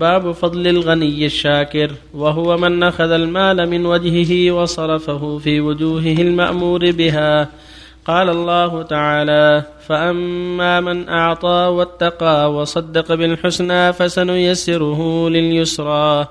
باب فضل الغني الشاكر، وهو من أخذ المال من وجهه وصرفه في وجوهه المأمور بها. قال الله تعالى: فأما من أعطى واتقى وصدق بالحسنى فسنيسره لليسرى.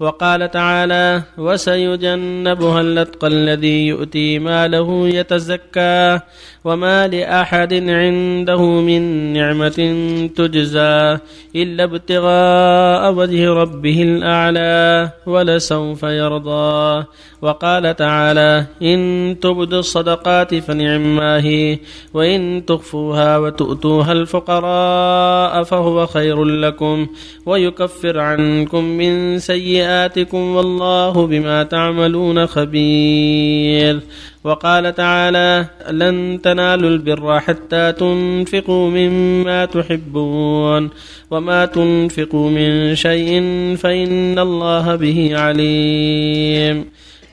وقال تعالى: وسيجنبها الأتقى الذي يؤتي ماله يتزكى وما لأحد عنده من نعمة تجزى إلا ابتغاء وجه ربه الأعلى ولسوف يرضى. وقال تعالى: إن تبدوا الصدقات فنعما هي وإن تخفوها وتؤتوها الفقراء فهو خير لكم ويكفر عنكم من سيئاتكم والله بما تعملون خبير. وقال تعالى: لن تنالوا البر حتى تنفقوا مما تحبون وما تنفقوا من شيء فإن الله به عليم.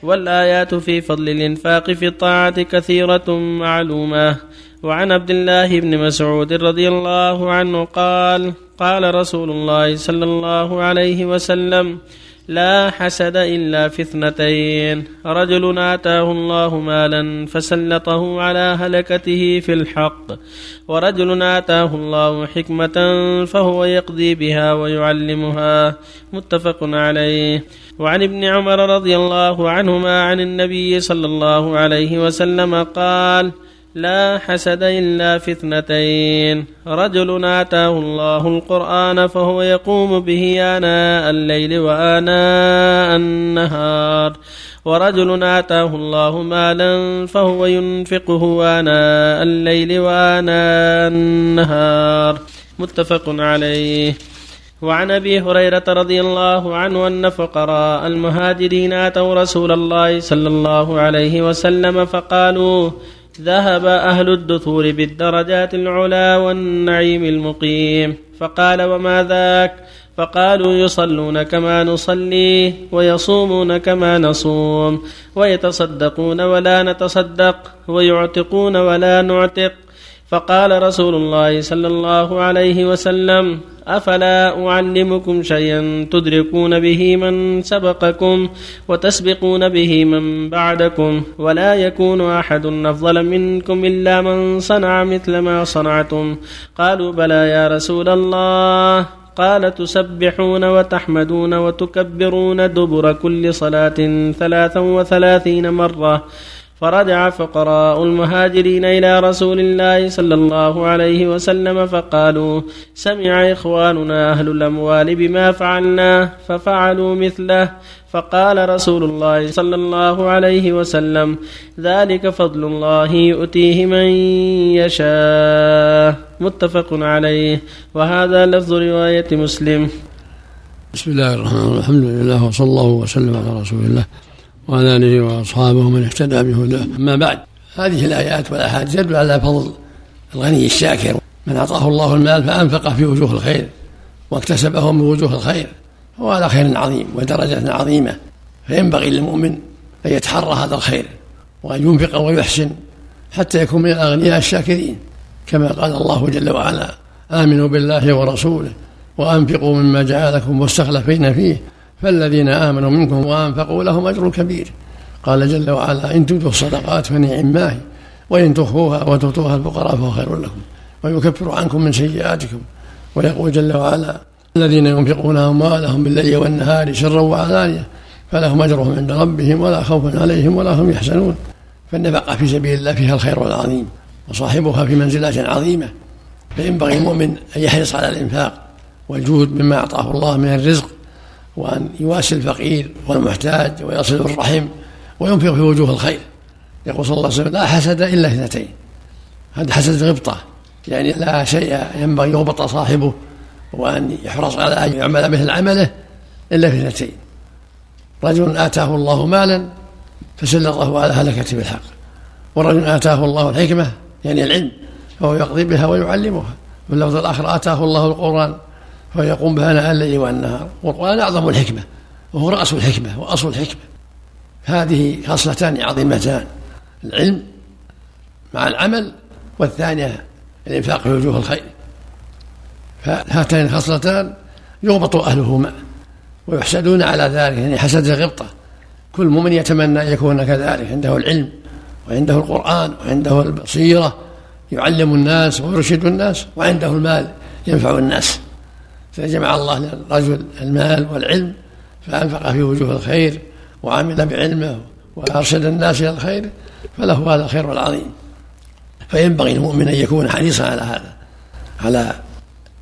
والآيات في فضل الإنفاق في الطاعة كثيرة معلومة. وعن عبد الله بن مسعود رضي الله عنه قال: قال رسول الله صلى الله عليه وسلم: لا حسد إلا في اثنتين: رجل آتاه الله مالا فسلطه على هلكته في الحق، ورجل آتاه الله حكمة فهو يقضي بها ويعلمها. متفق عليه. وعن ابن عمر رضي الله عنهما عن النبي صلى الله عليه وسلم قال: لا حسد إلا في اثنتين: رجل آتاه الله القرآن فهو يقوم به آناء الليل وآناء النهار، ورجل آتاه الله مالا فهو ينفقه آناء الليل وآناء النهار. متفق عليه. وعن أبي هريرة رضي الله عنه أن فقراء المهاجرين أتوا رسول الله صلى الله عليه وسلم فقالوا: ذهب أهل الدثور بالدرجات العلا والنعيم المقيم. فقال: وما ذاك؟ فقالوا: يصلون كما نصلي ويصومون كما نصوم ويتصدقون ولا نتصدق ويعتقون ولا نعتق. فقال رسول الله صلى الله عليه وسلم: أفلا أعلمكم شيئا تدركون به من سبقكم وتسبقون به من بعدكم، ولا يكون أحد أفضل منكم إلا من صنع مثل ما صنعتم. قالوا: بلى يا رسول الله. قال: تسبحون وتحمدون وتكبرون دبر كل صلاة 33 مرة. فرجع فقراء المهاجرين إلى رسول الله صلى الله عليه وسلم فقالوا: سمع إخواننا أهل الأموال بما فعلنا، ففعلوا مثله. فقال رسول الله صلى الله عليه وسلم: ذلك فضل الله يؤتيه من يشاء. متفق عليه. وهذا لفظ رواية مسلم. بسم الله الرحمن الرحيم. الحمد لله وصلى الله وسلم على رسول الله وعلى آله وأصحابه من اهتدى بهداه. أما بعد، هذه الآيات والأحاديث تدل على فضل الغني الشاكر، من أعطاه الله المال فأنفقه في وجوه الخير واكتسبه من وجوه الخير هو على خير عظيم ودرجة عظيمة. فينبغي للمؤمن أن يتحرى هذا الخير وأن ينفق ويحسن حتى يكون من الأغنياء الشاكرين، كما قال الله جل وعلا: آمنوا بالله ورسوله وأنفقوا مما جعلكم مستخلفين فيه فالذين آمنوا منكم وأنفقوا لهم أجر كبير. قال جل وعلا: إن تبدوا الصدقات فنعماه وإن تخفوها وتؤتوها الفقراء فهو خير لكم ويكفر عنكم من سيئاتكم. ويقول جل وعلا: الذين ينفقون أموالهم بالليل والنهار سرا وعلانية فلهم أجرهم عند ربهم ولا خوف عليهم ولا هم يحزنون. فالنفقة في سبيل الله فيها الخير العظيم، وصاحبها في منزلات عظيمة. فينبغي المؤمن أن يحرص على الإنفاق والجود مما أعطاه الله من الرزق، وأن يواسي الفقير والمحتاج ويصل الرحم وينفق في وجوه الخير. يقول صلى الله عليه وسلم: لا حسد إلا اثنتين. هذا حسد غبطة، يعني لا شيء ينبغي يغبط صاحبه وأن يحرص على أن يعمل مثل عمله إلا في اثنتين: رجل آتاه الله مالا فسلطه على هلكته بالحق، ورجل آتاه الله الحكمة يعني العلم فهو يقضي بها ويعلمها. واللفظ الآخر: آتاه الله القرآن فيقوم بها آناء الليل والنهار. والقرآن أعظم الحكمة وهو رأس الحكمة وأصل الحكمة. هذه خصلتان عظيمتان: العلم مع العمل، والثانية الإنفاق في وجوه الخير. فهاتان الخصلتان يغبط أهلهما ويحسدون على ذلك، يعني حسد غبطة. كل مؤمن يتمنى أن يكون كذلك، عنده العلم وعنده القرآن وعنده البصيرة، يعلم الناس ويرشد الناس، وعنده المال ينفع الناس. فجمع الله للرجل المال والعلم فأنفق في وجوه الخير وعمل بعلمه وأرشد الناس إلى الخير، فله هذا الخير العظيم. فينبغي المؤمن أن يكون حريصا على هذا، على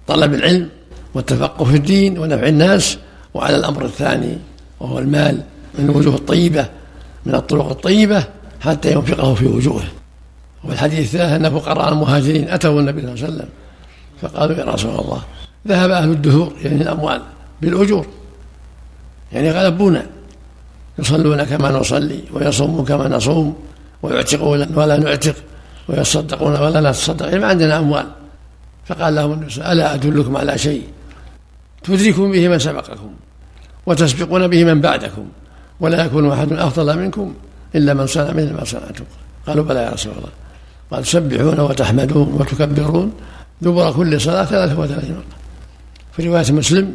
طلب العلم والتفقه في الدين ونفع الناس، وعلى الأمر الثاني وهو المال من الوجوه الطيبة، من الطرق الطيبة، حتى ينفقه في وجوهه. والحديث الثالث أن فقراء المهاجرين أتوا النبي صلى الله عليه وسلم فقالوا يا رسول الله، ذهب أهل الدهور يعني الأموال بالأجور، يعني غلبونا، يصلون كما نصلي ويصومون كما نصوم ويعتقون ولا نعتق ويصدقون ولا نتصدق، يعني ما عندنا أموال. فقال لهم النبي ألا أدلكم على شيء تدركون به من سبقكم وتسبقون به من بعدكم ولا يكون أحد أفضل منكم إلا من صنع مثل ما صنعتم؟ قالوا بلى يا رسول الله. قال تسبحون وتحمدون وتكبرون دبر كل صلاة 33 مرة. في رواية مسلم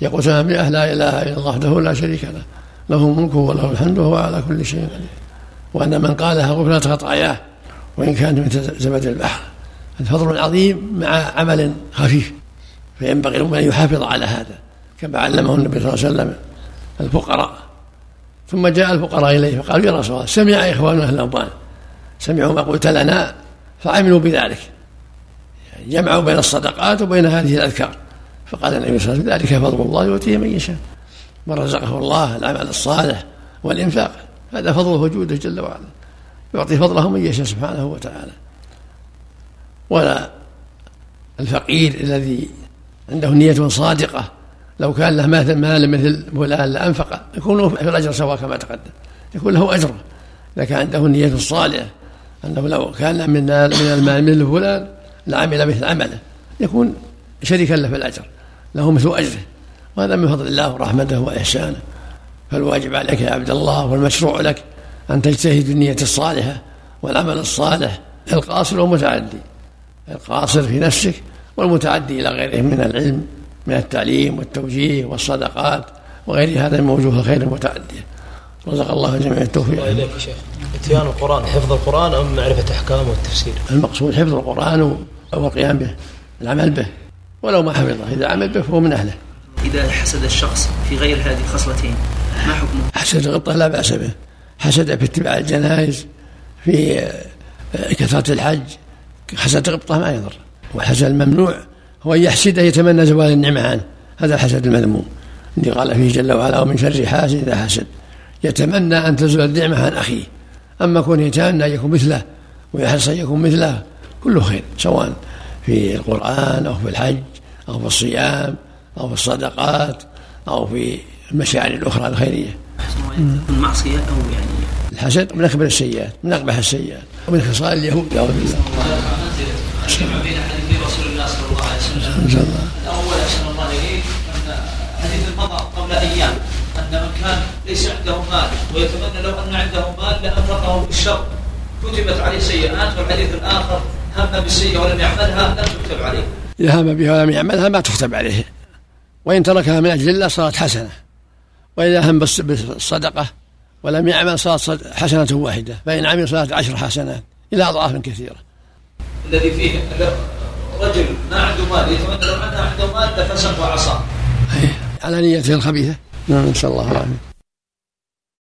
يقول تمامئة لا إله إلا الله وحده لا شريك له، له ملكه وله الحمد وهو على كل شيء قدير، وأن من قالها غفرت خطاياه وإن كانت مثل زبد البحر. الفضل عظيم مع عمل خفيف، فينبغي المؤمن أن يحافظ على هذا كما علمه النبي صلى الله عليه وسلم الفقراء. ثم جاء الفقراء إليه فقالوا يا رسول الله، سمع إخواننا أهل الأوطان، سمعوا ما قلت لنا فعملوا بذلك، يعني جمعوا بين الصدقات وبين هذه الأذكار. فقال النبي صلى الله عليه وسلم ذلك فضل الله يؤتيه من يشاء، من رزقه الله العمل الصالح والإنفاق، هذا فضله وجوده جل وعلا، يعطي فضله من يشاء سبحانه وتعالى. ولا الفقير الذي عنده نية صادقة لو كان له مال مثل فلان لأنفقه، يكون في الأجر سواء كما تقدم، يكون له أجر إذا كان عنده نية صالحة، أنه لو كان من المال مثل فلان لعمل مثل عمله، يكون شريكا له في الأجر، له مثل أجره. وهذا من فضل الله ورحمته وإحسانه. فالواجب عليك يا عبد الله والمشروع لك أن تجتهد بالنية الصالحة والعمل الصالح، القاصر والمتعدي، القاصر في نفسك والمتعدي إلى غيره من العلم، من التعليم والتوجيه والصدقات وغير هذا من وجوه الخير المتعدية. رزق الله جميع التوفيق. الله إليك شيخ، إتيان القرآن حفظ القرآن أم معرفة أحكامه والتفسير؟ المقصود حفظ القرآن والقيام به، العمل به، ولو ما حفظه إذا عمل به فهو من أهله. إذا حسد الشخص في غير هذه الخصلتين ما حكمه؟ حسد الغبطة لا بأس به، حسد في اتباع الجنائز، في كثرة الحج، حسد غبطة ما يضر. والحسد الممنوع هو أن يحسد يتمنى زوال النعمة عنه، هذا الحسد المذموم اللي قال فيه جل وعلا ومن شر حاسد إذا حسد، يتمنى أن تزول النعمة عن أخيه. أما كون يتمنى يكون مثله ويحرص يكون مثله كله خير، سواء في القرآن أو في الحج أو في الصيام أو في الصدقات أو في المشاعر الأخرى الخيرية. المعصية أو يعني الحسد من أكبر السيئات، من أقبح السيئات، ومن خصال اليهود. يا رب جمع بين حديث رسول الله صلى الله عليه وسلم، الأول أحسن الله إليك أن حديث المضى قبل أيام أن من كان ليس عنده مال ويتمنى لو أن عنده مال لأنفقه بالشر كتبت عليه سيئات، والحديث الآخر هم بالسيئة ولم يعملها لم تكتب عليه. إذا هم بها ولم يعملها ما تكتب عليه، وإن تركها من أجل الله صارت حسنة، وإذا هم بالصدقة ولم يعمل صارت حسنة واحدة، فإن عمل صارت 10 حسنات إلى أضعاف كثيرة. الذي فيه رجل ما عنده مال يتمنى لو أنه عنده مال لفسق وعصى على نيته الخبيثة. نعم إن شاء الله.